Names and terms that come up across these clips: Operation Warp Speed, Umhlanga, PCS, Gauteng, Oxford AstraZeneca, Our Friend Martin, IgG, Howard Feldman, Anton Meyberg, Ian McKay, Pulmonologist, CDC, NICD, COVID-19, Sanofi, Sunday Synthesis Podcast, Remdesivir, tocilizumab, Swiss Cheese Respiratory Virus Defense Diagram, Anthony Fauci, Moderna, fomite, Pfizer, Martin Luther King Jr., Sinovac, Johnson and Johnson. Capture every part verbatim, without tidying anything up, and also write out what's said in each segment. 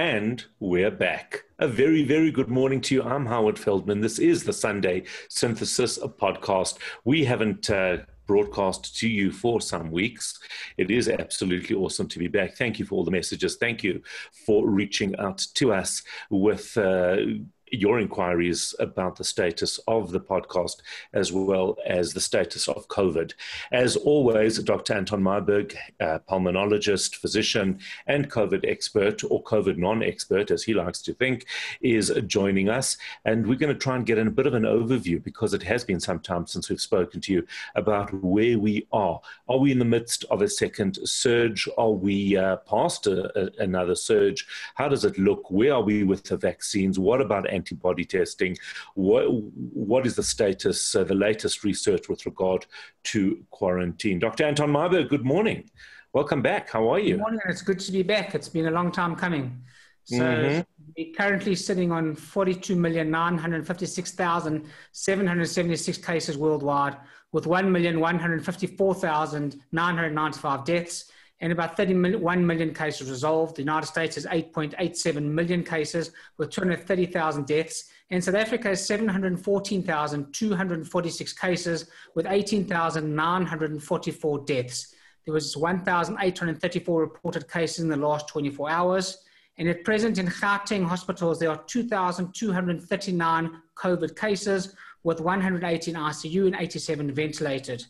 And we're back. A very, very good morning to you. I'm Howard Feldman. This is the Sunday Synthesis Podcast. We haven't uh, broadcast to you for some weeks. It is absolutely awesome to be back. Thank you for all the messages. Thank you for reaching out to us with uh, your inquiries about the status of the podcast, as well as the status of COVID. As always, Doctor Anton Meyberg, uh, pulmonologist, physician, and COVID expert, or COVID non-expert, as he likes to think, is joining us. And we're going to try and get in a bit of an overview, because it has been some time since we've spoken to you about where we are. Are we in the midst of a second surge? Are we uh, past a, a, another surge? How does it look? Where are we with the vaccines? What about antibody testing? What, what is the status, uh, the latest research with regard to quarantine? Doctor Anton Meyberg, good morning. Welcome back. How are you? Good morning. It's good to be back. It's been a long time coming. So mm-hmm. We're currently sitting on forty-two million nine hundred fifty-six thousand seven hundred seventy-six cases worldwide, with one million one hundred fifty-four thousand nine hundred ninety-five deaths and about thirty-one million cases resolved. The United States is eight point eight seven million cases with two hundred thirty thousand deaths. And South Africa is seven hundred fourteen thousand two hundred forty-six cases with eighteen thousand nine hundred forty-four deaths. There was one thousand eight hundred thirty-four reported cases in the last twenty-four hours. And at present in Gauteng hospitals, there are two thousand two hundred thirty-nine COVID cases with one hundred eighteen I C U and eighty-seven ventilated.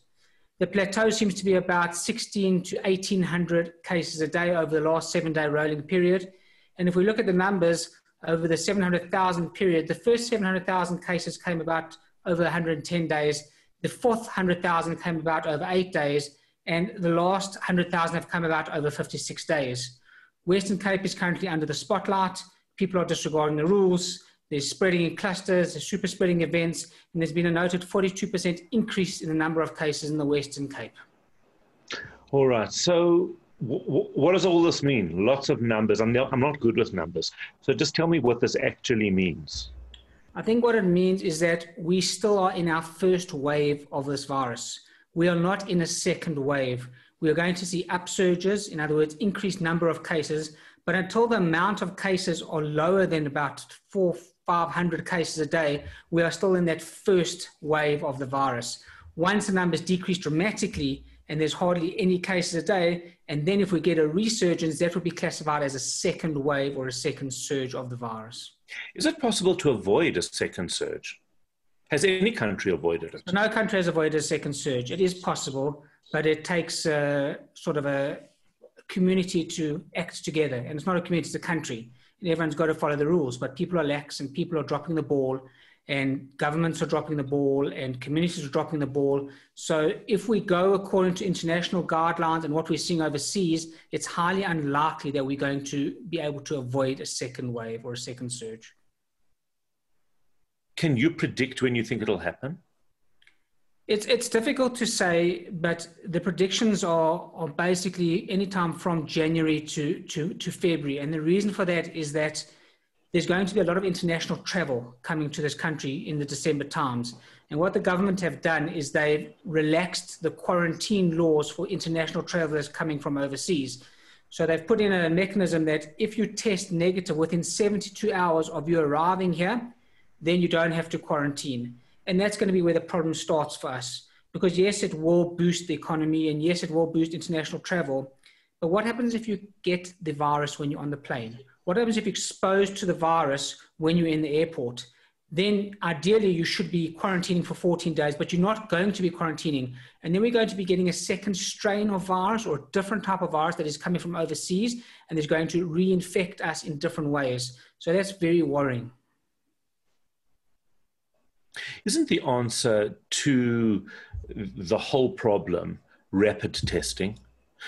The plateau seems to be about sixteen to eighteen hundred cases a day over the last seven-day rolling period. And if we look at the numbers over the seven hundred thousand period, the first seven hundred thousand cases came about over one hundred ten days. The fourth one hundred thousand came about over eight days. And the last one hundred thousand have come about over fifty-six days. Western Cape is currently under the spotlight. People are disregarding the rules. There's spreading in clusters, there's super spreading events, and there's been a noted forty-two percent increase in the number of cases in the Western Cape. All right, so w- w- what does all this mean? Lots of numbers. I'm, no, I'm not good with numbers. So just tell me what this actually means. I think what it means is that we still are in our first wave of this virus. We are not in a second wave. We are going to see upsurges, in other words, increased number of cases, but until the amount of cases are lower than about four hundred, five hundred cases a day, we are still in that first wave of the virus. Once the numbers decrease dramatically and there's hardly any cases a day, and then if we get a resurgence, that would be classified as a second wave or a second surge of the virus. Is it possible to avoid a second surge? Has any country avoided it? No country has avoided a second surge. It is possible, but it takes a, sort of a community to act together. And it's not a community, it's a country. And everyone's got to follow the rules, but people are lax and people are dropping the ball and governments are dropping the ball and communities are dropping the ball. So if we go according to international guidelines and what we're seeing overseas, it's highly unlikely that we're going to be able to avoid a second wave or a second surge. Can you predict when you think it'll happen? It's it's difficult to say, but the predictions are, are basically anytime from January to, to, to February. And the reason for that is that there's going to be a lot of international travel coming to this country in the December times. And what the government have done is they've relaxed the quarantine laws for international travelers coming from overseas. So they've put in a mechanism that if you test negative within seventy-two hours of you arriving here, then you don't have to quarantine. And that's going to be where the problem starts for us, because yes, it will boost the economy and yes, it will boost international travel. But what happens if you get the virus when you're on the plane? What happens if you're exposed to the virus when you're in the airport? Then ideally you should be quarantining for fourteen days, but you're not going to be quarantining. And then we're going to be getting a second strain of virus or a different type of virus that is coming from overseas and is going to reinfect us in different ways. So that's very worrying. Isn't the answer to the whole problem rapid testing?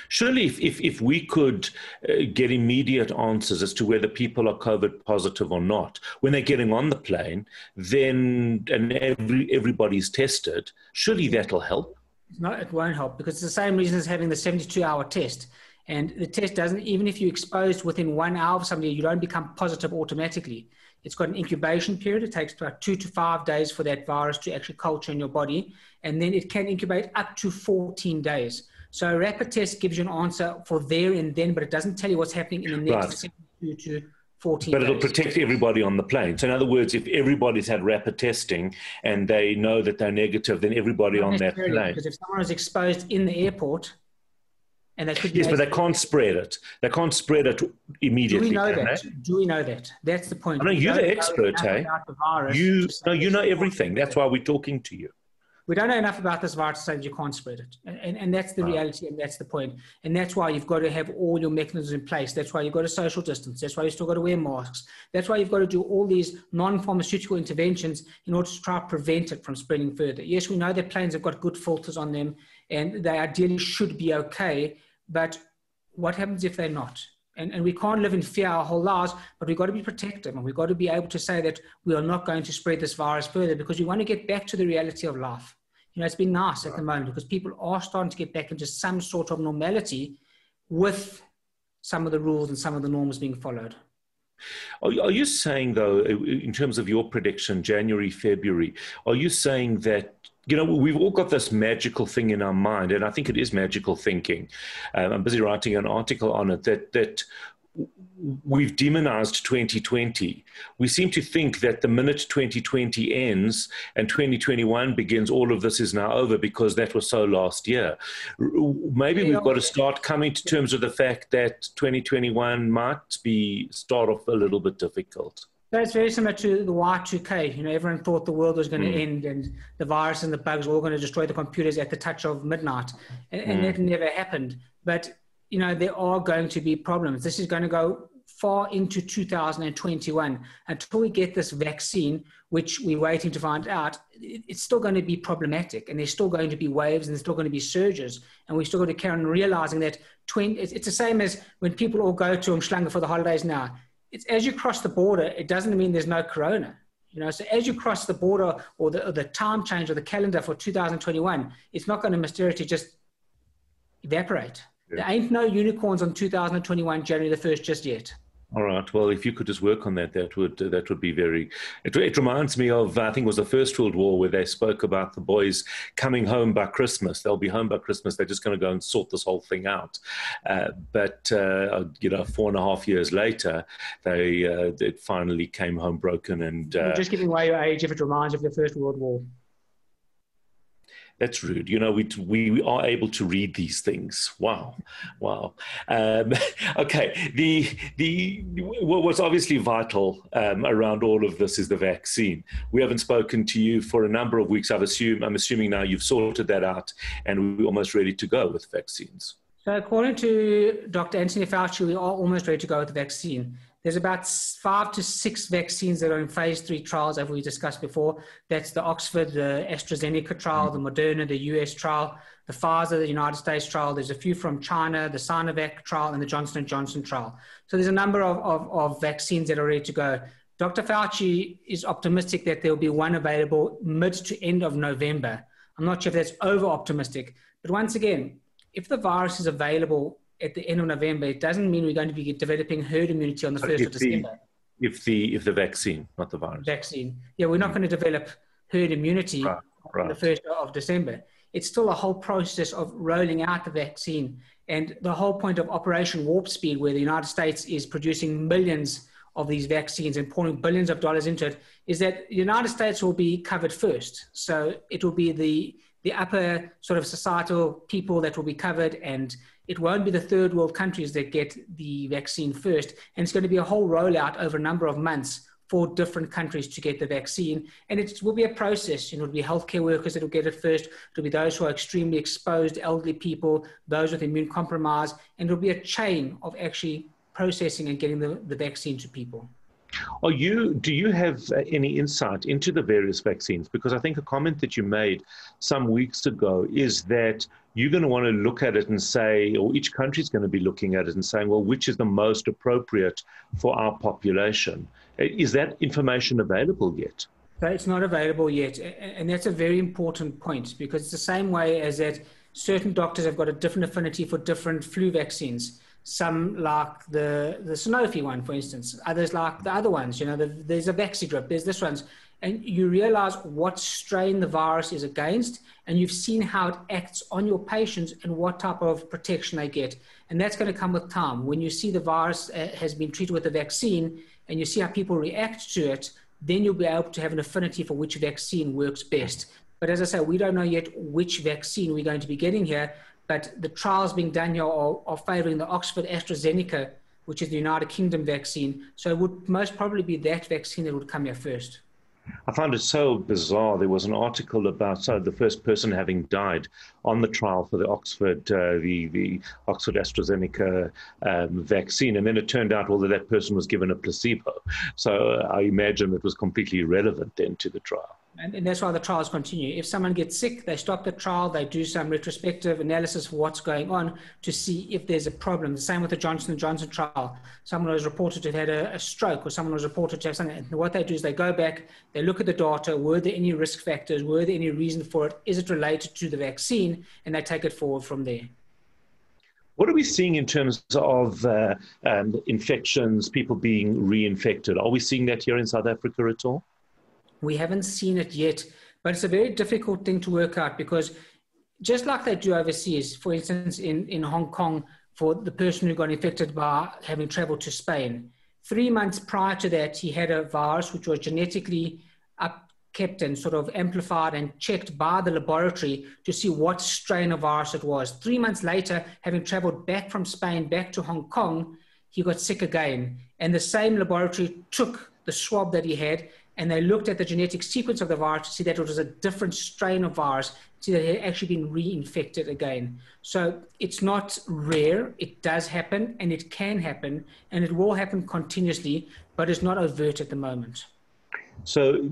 Surely if, if, if we could uh, get immediate answers as to whether people are COVID positive or not, when they're getting on the plane, then and every, everybody's tested, surely that'll help? No, it won't help, because it's the same reason as having the seventy-two hour test. And the test doesn't, even if you're exposed within one hour of somebody, you don't become positive automatically. It's got an incubation period. It takes about two to five days for that virus to actually culture in your body. And then it can incubate up to fourteen days. So a rapid test gives you an answer for there and then, but it doesn't tell you what's happening in the next right. seventy-two to fourteen But it'll days. Protect everybody on the plane. So in other words, if everybody's had rapid testing and they know that they're negative, then everybody Not on that plane. Because if someone is exposed in the airport and they could... Yes, but they can't spread it. They can't spread it immediately. Do we know that? They? Do we know that? That's the point. I know you're the expert, hey? You, no, you know everything. That's why we're talking to you. We don't know enough about this virus to say that you can't spread it. And, and, and that's the reality, and that's the point. And that's why you've got to have all your mechanisms in place. That's why you've got to social distance. That's why you've still got to wear masks. That's why you've got to do all these non-pharmaceutical interventions in order to try to prevent it from spreading further. Yes, we know that planes have got good filters on them, and they ideally should be okay, but what happens if they're not? And, and we can't live in fear our whole lives, but we've got to be protective, and we've got to be able to say that we are not going to spread this virus further, because we want to get back to the reality of life. You know, it's been nice at the moment because people are starting to get back into some sort of normality with some of the rules and some of the norms being followed. Are you saying, though, in terms of your prediction, January, February, are you saying that, you know, we've all got this magical thing in our mind, and I think it is magical thinking. Um, I'm busy writing an article on it, that that we've demonized twenty twenty. We seem to think that the minute twenty twenty ends and twenty twenty-one begins, all of this is now over because that was so last year. Maybe we've got to start coming to terms with the fact that twenty twenty-one might be start off a little bit difficult. That's very similar to the Y two K. You know, everyone thought the world was going mm. to end and the virus and the bugs were all going to destroy the computers at the touch of midnight. And, mm. and that never happened. But, you know, there are going to be problems. This is going to go far into two thousand twenty-one. Until we get this vaccine, which we're waiting to find out, it's still going to be problematic. And there's still going to be waves and there's still going to be surges. And we've still got to carry on realizing that twenty it's the same as when people all go to Umhlanga for the holidays now. It's as you cross the border, it doesn't mean there's no corona. You know, so as you cross the border, or the, or the time change or the calendar for two thousand twenty-one, it's not going to mysteriously just evaporate. Yeah. There ain't no unicorns on two thousand twenty-one, January the first just yet. All right. Well, if you could just work on that, that would uh, that would be very... It, it reminds me of, I think it was the First World War, where they spoke about the boys coming home by Christmas. They'll be home by Christmas. They're just going to go and sort this whole thing out. Uh, but, uh, you know, four and a half years later, they, uh, they finally came home broken. And uh, You're just giving away your age if it reminds you of the First World War. That's rude. You know, we, we are able to read these things. Wow. Wow. Um, okay. The, the, what's obviously vital um, around all of this is the vaccine. We haven't spoken to you for a number of weeks. I've assumed, I'm assuming now you've sorted that out and we're almost ready to go with vaccines. So according to Doctor Anthony Fauci, we are almost ready to go with the vaccine. There's about five to six vaccines that are in phase three trials, as we discussed before. That's the Oxford, the AstraZeneca trial, the Moderna, the U S trial, the Pfizer, the United States trial. There's a few from China, the Sinovac trial, and the Johnson and Johnson trial. So there's a number of, of, of vaccines that are ready to go. Doctor Fauci is optimistic that there will be one available mid to end of November. I'm not sure if that's over-optimistic, but once again, if the virus is available at the end of November, it doesn't mean we're going to be developing herd immunity on the first of December. The, if the if the vaccine, not the virus. Vaccine. Yeah, we're not mm. going to develop herd immunity right, right. on the first of December. It's still a whole process of rolling out the vaccine. And the whole point of Operation Warp Speed, where the United States is producing millions of these vaccines and pouring billions of dollars into it, is that the United States will be covered first. So it will be the the upper sort of societal people that will be covered, and it won't be the third world countries that get the vaccine first. And it's going to be a whole rollout over a number of months for different countries to get the vaccine. And it will be a process. You know, it'll be healthcare workers that will get it first. It'll be those who are extremely exposed, elderly people, those with immune compromise, and it'll be a chain of actually processing and getting the, the vaccine to people. Are you, do you have any insight into the various vaccines? Because I think a comment that you made some weeks ago is that you're going to want to look at it and say, or each country is going to be looking at it and saying, well, which is the most appropriate for our population? Is that information available yet? But it's not available yet. And that's a very important point, because it's the same way as that certain doctors have got a different affinity for different flu vaccines. Some like the, the Sanofi one, for instance, others like the other ones, you know, the, there's a Vaxidrip, there's this one's, and you realize what strain the virus is against, and you've seen how it acts on your patients and what type of protection they get. And that's going to come with time. When you see the virus has been treated with a vaccine and you see how people react to it, then you'll be able to have an affinity for which vaccine works best. But as I say, we don't know yet which vaccine we're going to be getting here, but the trials being done here are, are favoring the Oxford AstraZeneca, which is the United Kingdom vaccine. So it would most probably be that vaccine that would come here first. I found it so bizarre. There was an article about uh, the first person having died on the trial for the Oxford, uh, the, the Oxford AstraZeneca um, vaccine. And then it turned out, well, that, that person was given a placebo. So uh, I imagine it was completely irrelevant then to the trial. And, and that's why the trials continue. If someone gets sick, they stop the trial, they do some retrospective analysis of what's going on to see if there's a problem. The same with the Johnson and Johnson trial. Someone was reported to have had a, a stroke, or someone was reported to have something. And what they do is they go back, they look at the data, were there any risk factors, were there any reason for it, is it related to the vaccine, and they take it forward from there. What are we seeing in terms of uh, um, infections, people being reinfected? Are we seeing that here in South Africa at all? We haven't seen it yet, but it's a very difficult thing to work out, because just like they do overseas, for instance, in, in Hong Kong, for the person who got infected by having traveled to Spain, three months prior to that, he had a virus which was genetically up, kept and sort of amplified and checked by the laboratory to see what strain of virus it was. Three months later, having traveled back from Spain, back to Hong Kong, he got sick again. And the same laboratory took the swab that he had, and they looked at the genetic sequence of the virus to see that it was a different strain of virus, see that it had actually been reinfected again. So it's not rare, it does happen, and it can happen, and it will happen continuously, but it's not overt at the moment. So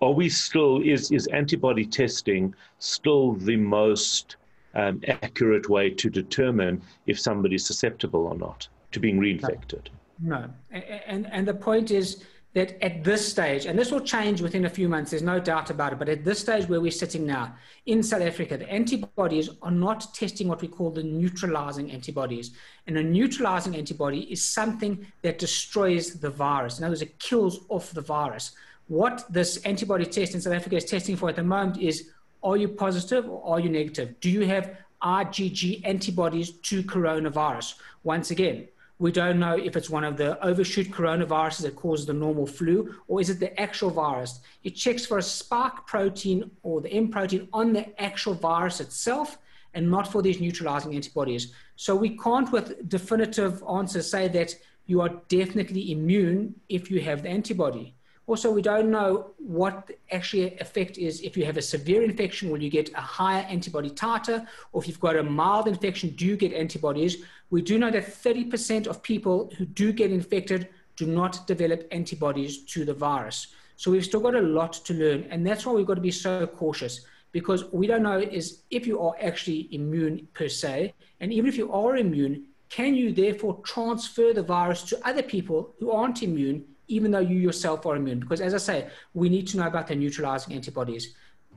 are we still, is, is antibody testing still the most um, accurate way to determine if somebody's susceptible or not to being reinfected? No, no. And, and the point is, that at this stage, and this will change within a few months, there's no doubt about it, but at this stage where we're sitting now, in South Africa, the antibodies are not testing what we call the neutralizing antibodies. And a neutralizing antibody is something that destroys the virus. In other words, it kills off the virus. What this antibody test in South Africa is testing for at the moment is, are you positive or are you negative? Do you have IgG antibodies to coronavirus? Once again, we don't know if it's one of the overshoot coronaviruses that causes the normal flu, or is it the actual virus. It checks for a spike protein or the M protein on the actual virus itself and not for these neutralizing antibodies. So we can't with definitive answers say that you are definitely immune if you have the antibody. Also, we don't know what actually effect is if you have a severe infection, will you get a higher antibody titer, or if you've got a mild infection, do you get antibodies? We do know that thirty percent of people who do get infected do not develop antibodies to the virus. So we've still got a lot to learn, and that's why we've got to be so cautious, because we don't know is if you are actually immune per se, and even if you are immune, can you therefore transfer the virus to other people who aren't immune, even though you yourself are immune? Because as I say, we need to know about the neutralizing antibodies.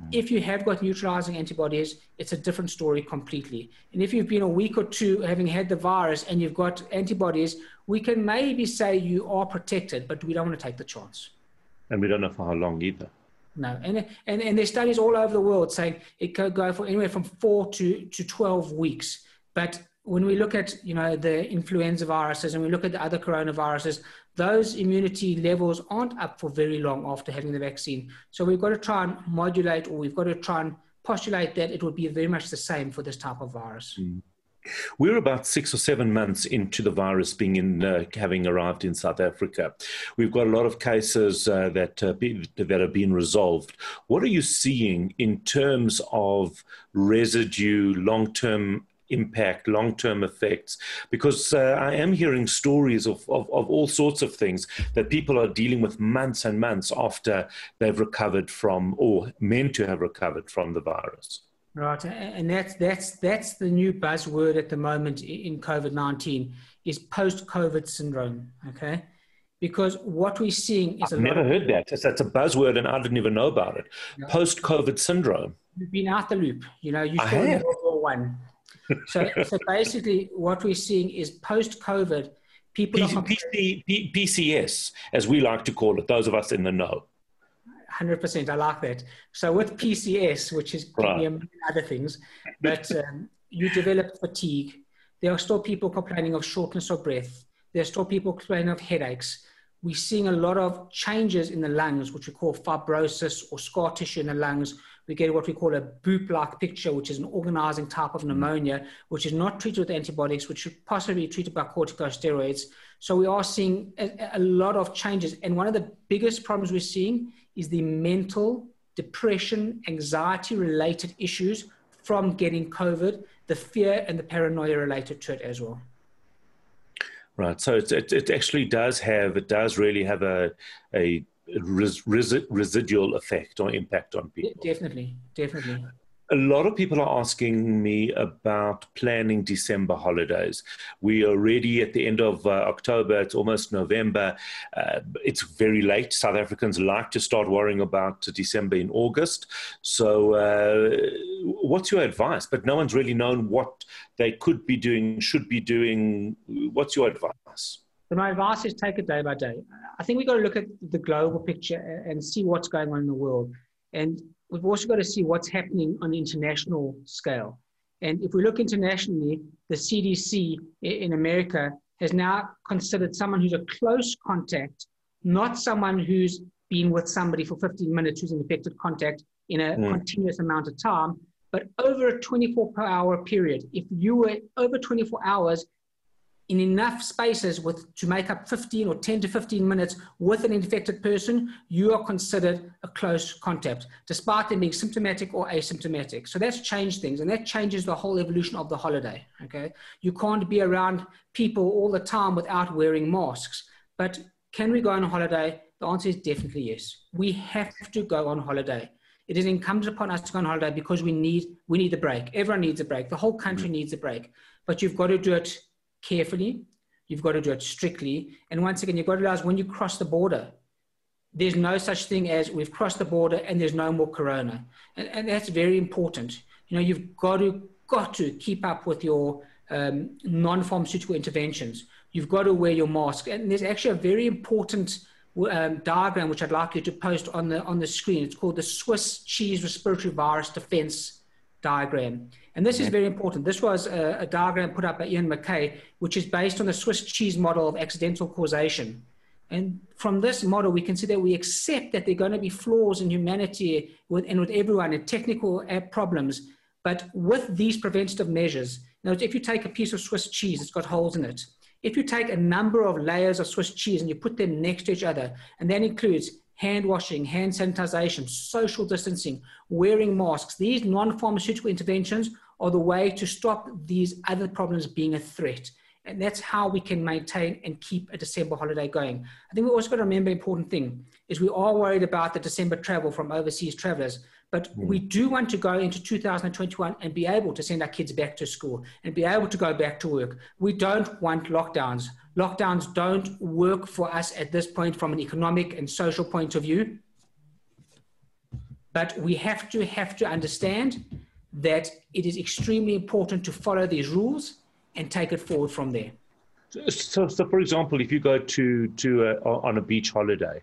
Mm. If you have got neutralizing antibodies, it's a different story completely. And if you've been a week or two having had the virus and you've got antibodies, we can maybe say you are protected, but we don't want to take the chance. And we don't know for how long either. No, and, and, and there's studies all over the world saying it could go for anywhere from four to, to twelve weeks. But when we look at, you know, the influenza viruses and we look at the other coronaviruses, those immunity levels aren't up for very long after having the vaccine. So we've got to try and modulate, or we've got to try and postulate that it will be very much the same for this type of virus. Mm. We're about six or seven months into the virus being in, uh, having arrived in South Africa. We've got a lot of cases uh, that, uh, be, that have been resolved. What are you seeing in terms of residue, long-term impact, long-term effects? Because uh, I am hearing stories of, of, of all sorts of things that people are dealing with months and months after they've recovered from, or meant to have recovered from, the virus. Right, and that's, that's, that's the new buzzword at the moment in COVID nineteen, is post-COVID syndrome, okay? Because what we're seeing is... I've never heard that. That's a buzzword and I didn't even know about it. No. Post-COVID syndrome. You've been out the loop, you know, you saw World War One. so, so basically what we're seeing is post-COVID, people P- are... P- P C S, as we like to call it, those of us in the know. one hundred percent, I like that. So with P C S, which is right. other things, but um, you develop fatigue. There are still people complaining of shortness of breath. There are still people complaining of headaches. we're seeing a lot of changes in the lungs, which we call fibrosis or scar tissue in the lungs. We get what we call a boop-like picture, which is an organizing type of pneumonia, which is not treated with antibiotics, which should possibly be treated by corticosteroids. So we are seeing a, a lot of changes. And one of the biggest problems we're seeing is the mental, depression, anxiety-related issues from getting COVID, the fear and the paranoia related to it as well. Right. So it, it, it actually does have, it does really have a, a res, res, residual effect or impact on people. Definitely, definitely. A lot of people are asking me about planning December holidays. We are already at the end of uh, October. It's almost November. Uh, it's very late. South Africans like to start worrying about December in August. So uh, what's your advice? But no one's really known what they could be doing, should be doing. What's your advice? So my advice is take it day by day. I think we've got to look at the global picture and see what's going on in the world. And we've also got to see what's happening on the international scale. And if we look internationally, the C D C in America has now considered someone who's a close contact, not someone who's been with somebody for fifteen minutes who's an infected contact in a mm. continuous amount of time, but over a twenty-four hour period. If you were over twenty-four hours in enough spaces with to make up fifteen or ten to fifteen minutes with an infected person, you are considered a close contact, despite them being symptomatic or asymptomatic. So that's changed things, and that changes the whole evolution of the holiday, okay? You can't be around people all the time without wearing masks. But can we go on a holiday? The answer is definitely yes. We have to go on holiday. It is incumbent upon us to go on holiday because we need, we need a break. Everyone needs a break. The whole country needs a break. But you've got to do it carefully, you've got to do it strictly. And once again, you've got to realize when you cross the border, there's no such thing as we've crossed the border and there's no more corona. And, and that's very important. You know, you've got to, got to keep up with your um, non-pharmaceutical interventions. You've got to wear your mask. And there's actually a very important um, diagram, which I'd like you to post on the, on the screen. It's called the Swiss Cheese Respiratory Virus Defense Diagram. And this is very important. This was a, a diagram put up by Ian McKay, which is based on the Swiss cheese model of accidental causation. And from this model, we can see that we accept that there are going to be flaws in humanity with, and with everyone and technical problems. But with these preventative measures, now if you take a piece of Swiss cheese, it's got holes in it. If you take a number of layers of Swiss cheese and you put them next to each other, and that includes hand washing, hand sanitization, social distancing, wearing masks, these non-pharmaceutical interventions are the way to stop these other problems being a threat. And that's how we can maintain and keep a December holiday going. I think we also got to remember an important thing is we are worried about the December travel from overseas travelers, but mm. we do want to go into two thousand twenty-one and be able to send our kids back to school and be able to go back to work. We don't want lockdowns. Lockdowns don't work for us at this point from an economic and social point of view, but we have to have to understand that it is extremely important to follow these rules and take it forward from there. So, so for example, if you go to, to a, on a beach holiday,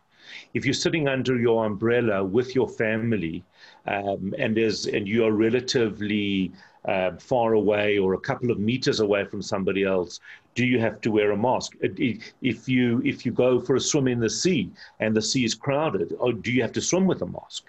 if you're sitting under your umbrella with your family um, and, there's, and you are relatively uh, far away or a couple of meters away from somebody else, do you have to wear a mask? If you, if you go for a swim in the sea and the sea is crowded, or do you have to swim with a mask?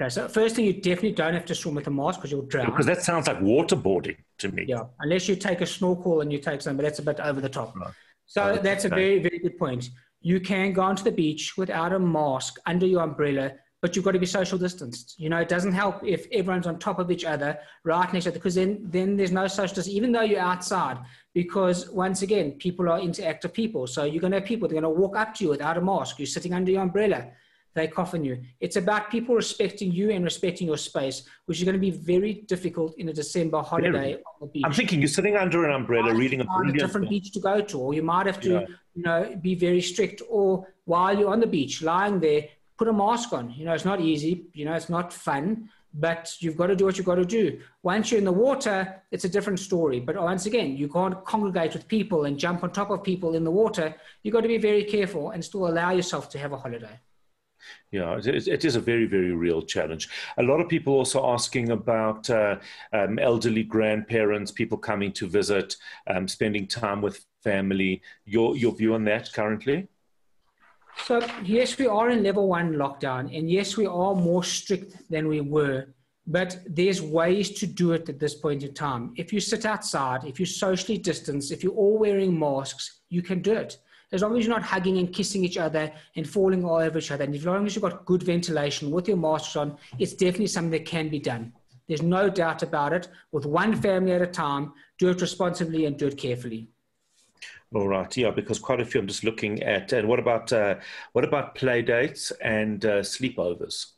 Okay, so first thing, you definitely don't have to swim with a mask because you'll drown. Because that sounds like waterboarding to me. Yeah, unless you take a snorkel and you take some, but that's a bit over the top. No. So no, that's no. a very, very good point. You can go onto the beach without a mask under your umbrella, but you've got to be social distanced. You know, it doesn't help if everyone's on top of each other, right next to other, because then, then there's no social distance, even though you're outside, because once again, people are interactive people. So you're going to have people, they're going to walk up to you without a mask. You're sitting under your umbrella. They cough on you. It's about people respecting you and respecting your space, which is going to be very difficult in a December holiday on the beach. I'm thinking you're sitting under an umbrella reading a brilliant different book. Beach to go to, or you might have to, yeah. you know, be very strict. Or while you're on the beach, lying there, put a mask on. You know, it's not easy. You know, it's not fun, but you've got to do what you've got to do. Once you're in the water, it's a different story. But once again, you can't congregate with people and jump on top of people in the water. You've got to be very careful and still allow yourself to have a holiday. Yeah, it is a very, very real challenge. A lot of people also asking about uh, um, elderly grandparents, people coming to visit, um, spending time with family. Your your view on that currently? So yes, we are in level one lockdown, and yes, we are more strict than we were, but there's ways to do it at this point in time. If you sit outside, if you socially distance, if you're all wearing masks, you can do it. As long as you're not hugging and kissing each other and falling all over each other, and as long as you've got good ventilation with your masks on, it's definitely something that can be done. There's no doubt about it. With one family at a time, do it responsibly and do it carefully. All right, yeah, because quite a few I'm just looking at. And what about uh, what about play dates and uh, sleepovers?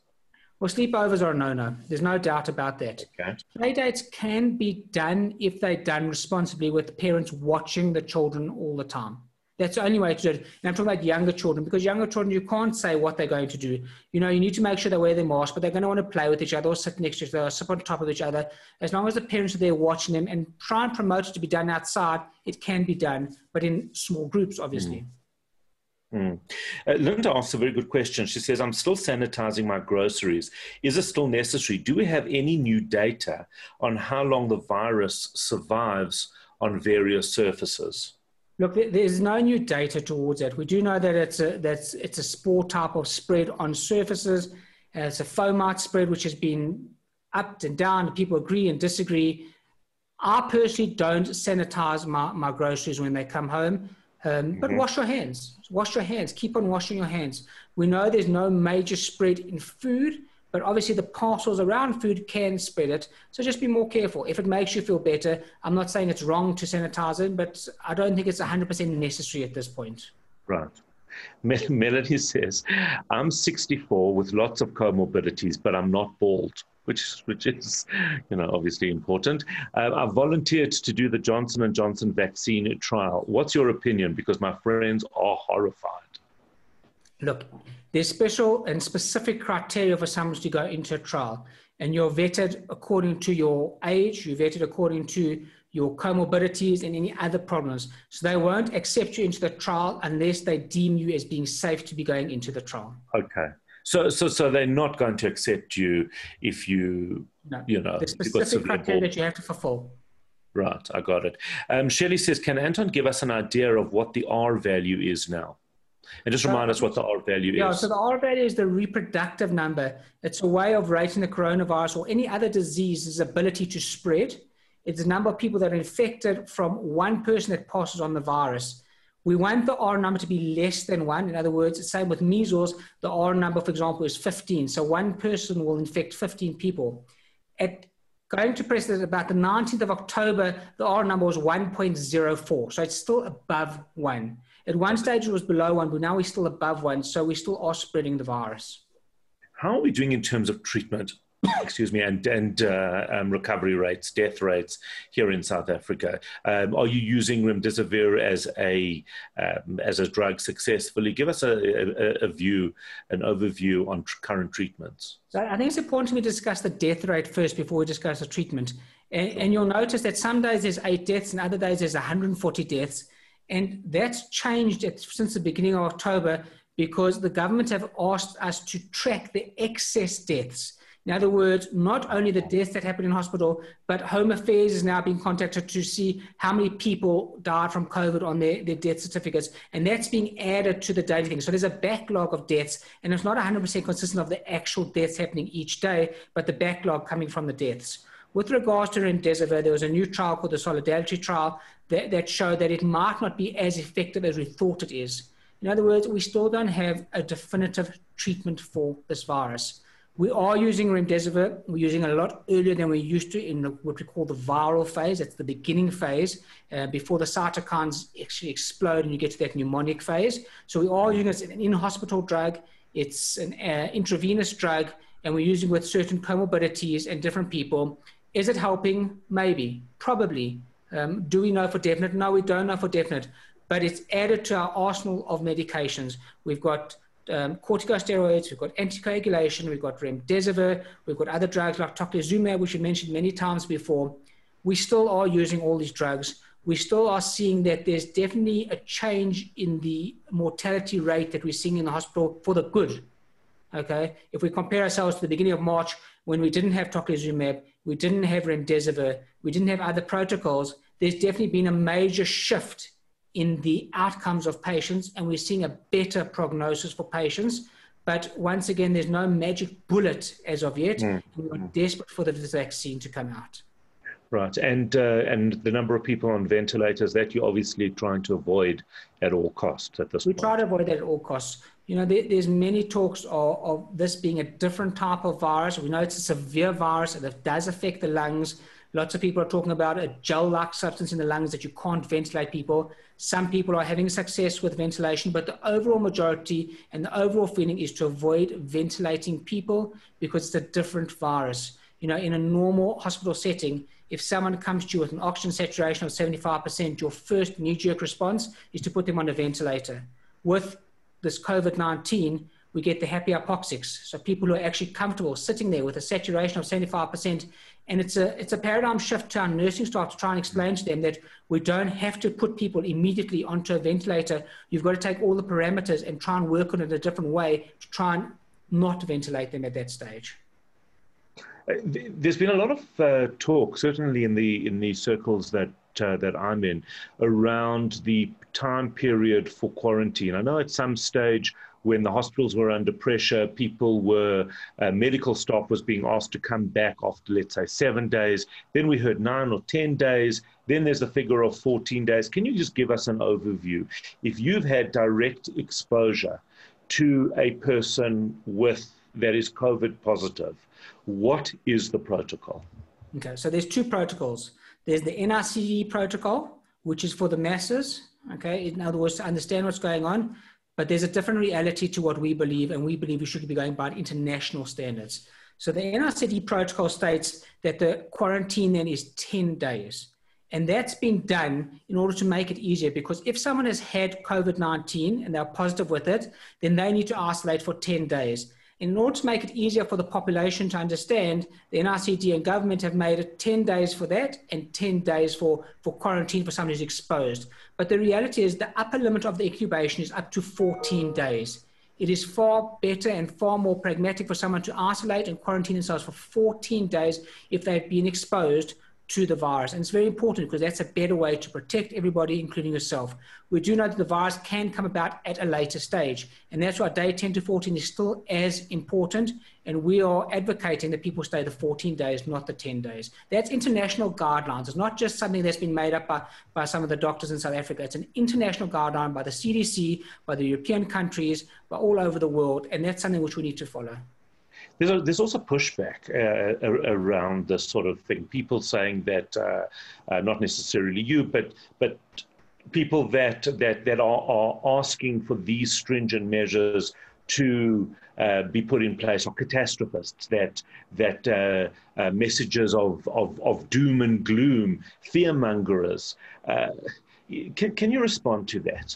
Well, sleepovers are a no-no. There's no doubt about that. Okay. Play dates can be done if they're done responsibly, with parents watching the children all the time. That's the only way to do it. And I'm talking about younger children, because younger children, you can't say what they're going to do. You know, you need to make sure they wear their mask, but they're going to want to play with each other or sit next to each other or sit on top of each other. As long as the parents are there watching them and try and promote it to be done outside, it can be done, but in small groups, obviously. Mm. Mm. Uh, Linda asks a very good question. She says, I'm still sanitizing my groceries. Is it still necessary? Do we have any new data on how long the virus survives on various surfaces? Look, there's no new data towards that. We do know that it's a, that's, it's a spore type of spread on surfaces. It's a fomite spread, which has been upped and down. People agree and disagree. I personally don't sanitize my, my groceries when they come home, um, but mm-hmm. wash your hands. Wash your hands. Keep on washing your hands. We know there's no major spread in food, but obviously the parcels around food can spread it. So just be more careful. If it makes you feel better, I'm not saying it's wrong to sanitize it, but I don't think it's one hundred percent necessary at this point. Right. Mel- Melanie says, I'm sixty-four with lots of comorbidities, but I'm not bald, which which is, you know, obviously important. Uh, I volunteered to do the Johnson and Johnson vaccine trial. What's your opinion? Because my friends are horrified. Look, there's special and specific criteria for someone to go into a trial, and you're vetted according to your age, you're vetted according to your comorbidities and any other problems. So they won't accept you into the trial unless they deem you as being safe to be going into the trial. Okay. So so, so they're not going to accept you if you, no. you know. The specific criteria that you have to fulfill. Right. I got it. Um, Shelley says, can Anton give us an idea of what the R value is now? And just remind so, us what the R value yeah, is. Yeah, so the R value is the reproductive number. It's a way of rating the coronavirus or any other disease's ability to spread. It's the number of people that are infected from one person that passes on the virus. We want the R number to be less than one. In other words, it's the same with measles. The R number, for example, is fifteen. So one person will infect fifteen people. At going to precedent about the nineteenth of October, the R number was one point zero four. So it's still above one. At one stage, it was below one, but now we're still above one, so we still are spreading the virus. How are we doing in terms of treatment, excuse me, and, and uh, um, recovery rates, death rates here in South Africa? Um, are you using Remdesivir as a, um, as a drug successfully? Give us a, a, a view, an overview on tr- current treatments. So I think it's important to me to discuss the death rate first before we discuss the treatment. And, and you'll notice that some days there's eight deaths and other days there's one hundred forty deaths. And that's changed at, since the beginning of October, because the government have asked us to track the excess deaths. In other words, not only the deaths that happened in hospital, but Home Affairs is now being contacted to see how many people died from COVID on their, their death certificates. And that's being added to the daily thing. So there's a backlog of deaths, and it's not one hundred percent consistent of the actual deaths happening each day, but the backlog coming from the deaths. With regards to Remdesivir, there was a new trial called the Solidarity Trial that, that showed that it might not be as effective as we thought it is. In other words, we still don't have a definitive treatment for this virus. We are using Remdesivir. We're using it a lot earlier than we used to in the, what we call the viral phase. That's the beginning phase, uh, before the cytokines actually explode and you get to that pneumonic phase. So we are using it as an in-hospital drug. It's an uh, intravenous drug, and we're using it with certain comorbidities and different people. Is it helping? Maybe, probably. Um, do we know for definite? No, we don't know for definite, but it's added to our arsenal of medications. We've got um, corticosteroids, we've got anticoagulation, we've got Remdesivir, we've got other drugs like tocilizumab, which we mentioned many times before. We still are using all these drugs. We still are seeing that there's definitely a change in the mortality rate that we're seeing in the hospital for the good. Okay, if we compare ourselves to the beginning of March, when we didn't have tocilizumab, we didn't have Remdesivir, we didn't have other protocols, there's definitely been a major shift in the outcomes of patients, and we're seeing a better prognosis for patients. But once again, there's no magic bullet as of yet. Mm. And we're desperate for the vaccine to come out. Right. And uh, and the number of people on ventilators, that you're obviously trying to avoid at all costs at this we point. We try to avoid that at all costs. You know, there, there's many talks of, of this being a different type of virus. We know it's a severe virus and it does affect the lungs. Lots of people are talking about a gel-like substance in the lungs that you can't ventilate people. Some people are having success with ventilation, but the overall majority and the overall feeling is to avoid ventilating people because it's a different virus. You know, in a normal hospital setting, if someone comes to you with an oxygen saturation of seventy-five percent, your first knee-jerk response is to put them on a ventilator. With this COVID nineteen, we get the happy hypoxics. So people who are actually comfortable sitting there with a saturation of seventy-five percent, and it's a, it's a paradigm shift to our nursing staff to try and explain to them that we don't have to put people immediately onto a ventilator. You've got to take all the parameters and try and work on it in a different way to try and not ventilate them at that stage. There's been a lot of uh, talk, certainly in the in the circles that uh, that I'm in, around the time period for quarantine. I know at some stage when the hospitals were under pressure, people were, uh, medical staff was being asked to come back after, let's say, seven days. Then we heard nine or ten days. Then there's the figure of fourteen days. Can you just give us an overview? If you've had direct exposure to a person with that is COVID positive, what is the protocol? Okay, so there's two protocols. There's the N I C D protocol, which is for the masses, okay? In other words, to understand what's going on, but there's a different reality to what we believe, and we believe we should be going by international standards. So the N I C D protocol states that the quarantine then is ten days. And that's been done in order to make it easier, because if someone has had COVID nineteen and they're positive with it, then they need to isolate for ten days. In order to make it easier for the population to understand, the N I C D and government have made it ten days for that and ten days for, for quarantine for someone who's exposed. But the reality is the upper limit of the incubation is up to fourteen days. It is far better and far more pragmatic for someone to isolate and quarantine themselves for fourteen days if they've been exposed to the virus. And it's very important because that's a better way to protect everybody, including yourself. We do know that the virus can come about at a later stage. And that's why day ten to fourteen is still as important. And we are advocating that people stay the fourteen days, not the ten days. That's international guidelines. It's not just something that's been made up by, by some of the doctors in South Africa. It's an international guideline by the C D C, by the European countries, by all over the world. And that's something which we need to follow. There's, a, there's also pushback uh, around this sort of thing. People saying that, uh, uh, not necessarily you, but but people that that that are, are asking for these stringent measures to uh, be put in place are catastrophists. That that uh, uh, messages of, of of doom and gloom, fearmongers. Uh, can can you respond to that?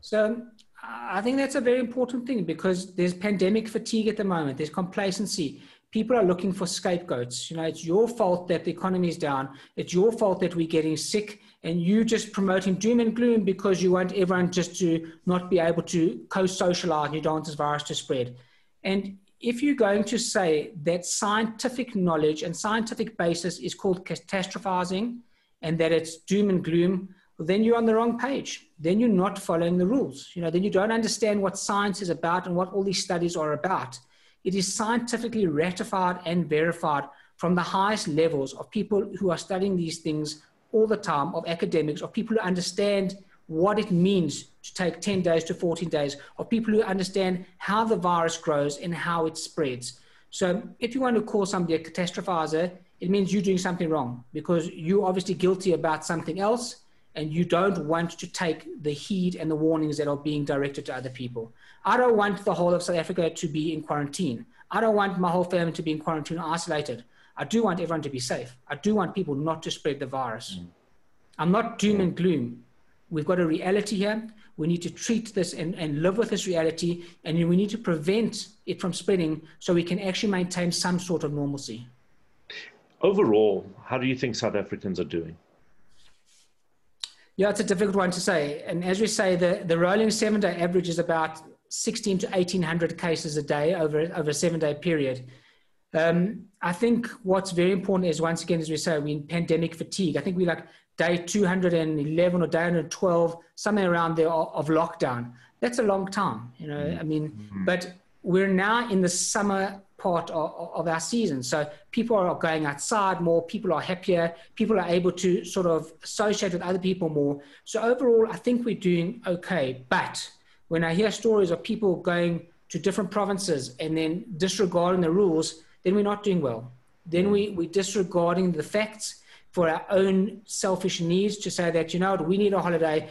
So. I think that's a very important thing because there's pandemic fatigue at the moment. There's complacency. People are looking for scapegoats. You know, it's your fault that the economy is down. It's your fault that we're getting sick. And you just promoting doom and gloom because you want everyone just to not be able to co-socialize and you don't want this virus to spread. And if you're going to say that scientific knowledge and scientific basis is called catastrophizing and that it's doom and gloom, then you're on the wrong page. Then you're not following the rules. You know, then you don't understand what science is about and what all these studies are about. It is scientifically ratified and verified from the highest levels of people who are studying these things all the time, of academics, of people who understand what it means to take ten days to fourteen days, of people who understand how the virus grows and how it spreads. So if you want to call somebody a catastrophizer, it means you're doing something wrong because you're obviously guilty about something else. And you don't want to take the heed and the warnings that are being directed to other people. I don't want the whole of South Africa to be in quarantine. I don't want my whole family to be in quarantine or isolated. I do want everyone to be safe. I do want people not to spread the virus. Mm. I'm not doom and gloom. We've got a reality here. We need to treat this and, and live with this reality. And we need to prevent it from spreading so we can actually maintain some sort of normalcy. Overall, how do you think South Africans are doing? Yeah, it's a difficult one to say. And as we say, the, the rolling seven-day average is about sixteen to eighteen hundred cases a day over, over a seven-day period. Um, I think what's very important is, once again, as we say, we in pandemic fatigue. I think we like day two hundred eleven or day one hundred twelve, something around there of lockdown. That's a long time, you know, mm-hmm. I mean, mm-hmm. but we're now in the summer part of, of our season. So people are going outside more, people are happier, people are able to sort of associate with other people more. So overall, I think we're doing okay. But when I hear stories of people going to different provinces and then disregarding the rules, then we're not doing well. Then we, we're disregarding the facts for our own selfish needs to say that, you know, we need a holiday,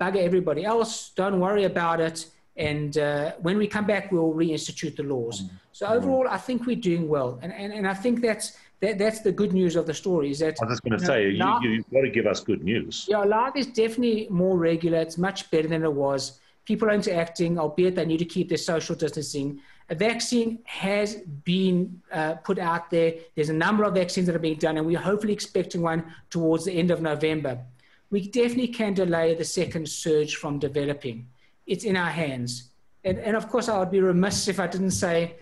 bugger everybody else, don't worry about it. And uh, when we come back, we'll reinstitute the laws. So overall, I think we're doing well. And and, and I think that's that, that's the good news of the story. Is that, I was just going to say, you, now, you, you've got to give us good news. Yeah, life is definitely more regular. It's much better than it was. People are interacting, albeit they need to keep their social distancing. A vaccine has been uh, put out there. There's a number of vaccines that are being done, and we're hopefully expecting one towards the end of November. We definitely can delay the second surge from developing. It's in our hands. And, and of course, I would be remiss if I didn't say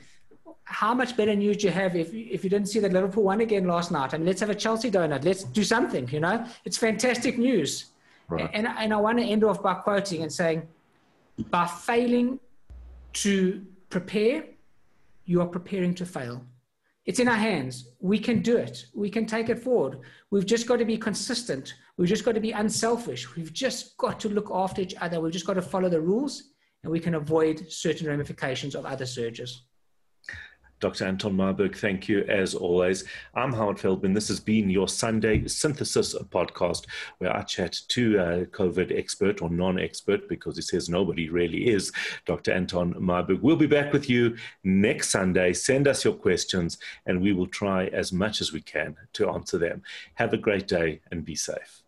how much better news do you have if, if you didn't see that Liverpool won again last night. I mean, let's have a Chelsea donut. Let's do something, you know. It's fantastic news. Right. And, and I want to end off by quoting and saying, by failing to prepare, you are preparing to fail. It's in our hands. We can do it. We can take it forward. We've just got to be consistent. We've just got to be unselfish. We've just got to look after each other. We've just got to follow the rules, and we can avoid certain ramifications of other surges. Doctor Anton Meyberg, thank you as always. I'm Howard Feldman. This has been your Sunday Synthesis podcast, where I chat to a COVID expert or non-expert, because he says nobody really is, Doctor Anton Meyberg. We'll be back with you next Sunday. Send us your questions and we will try as much as we can to answer them. Have a great day and be safe.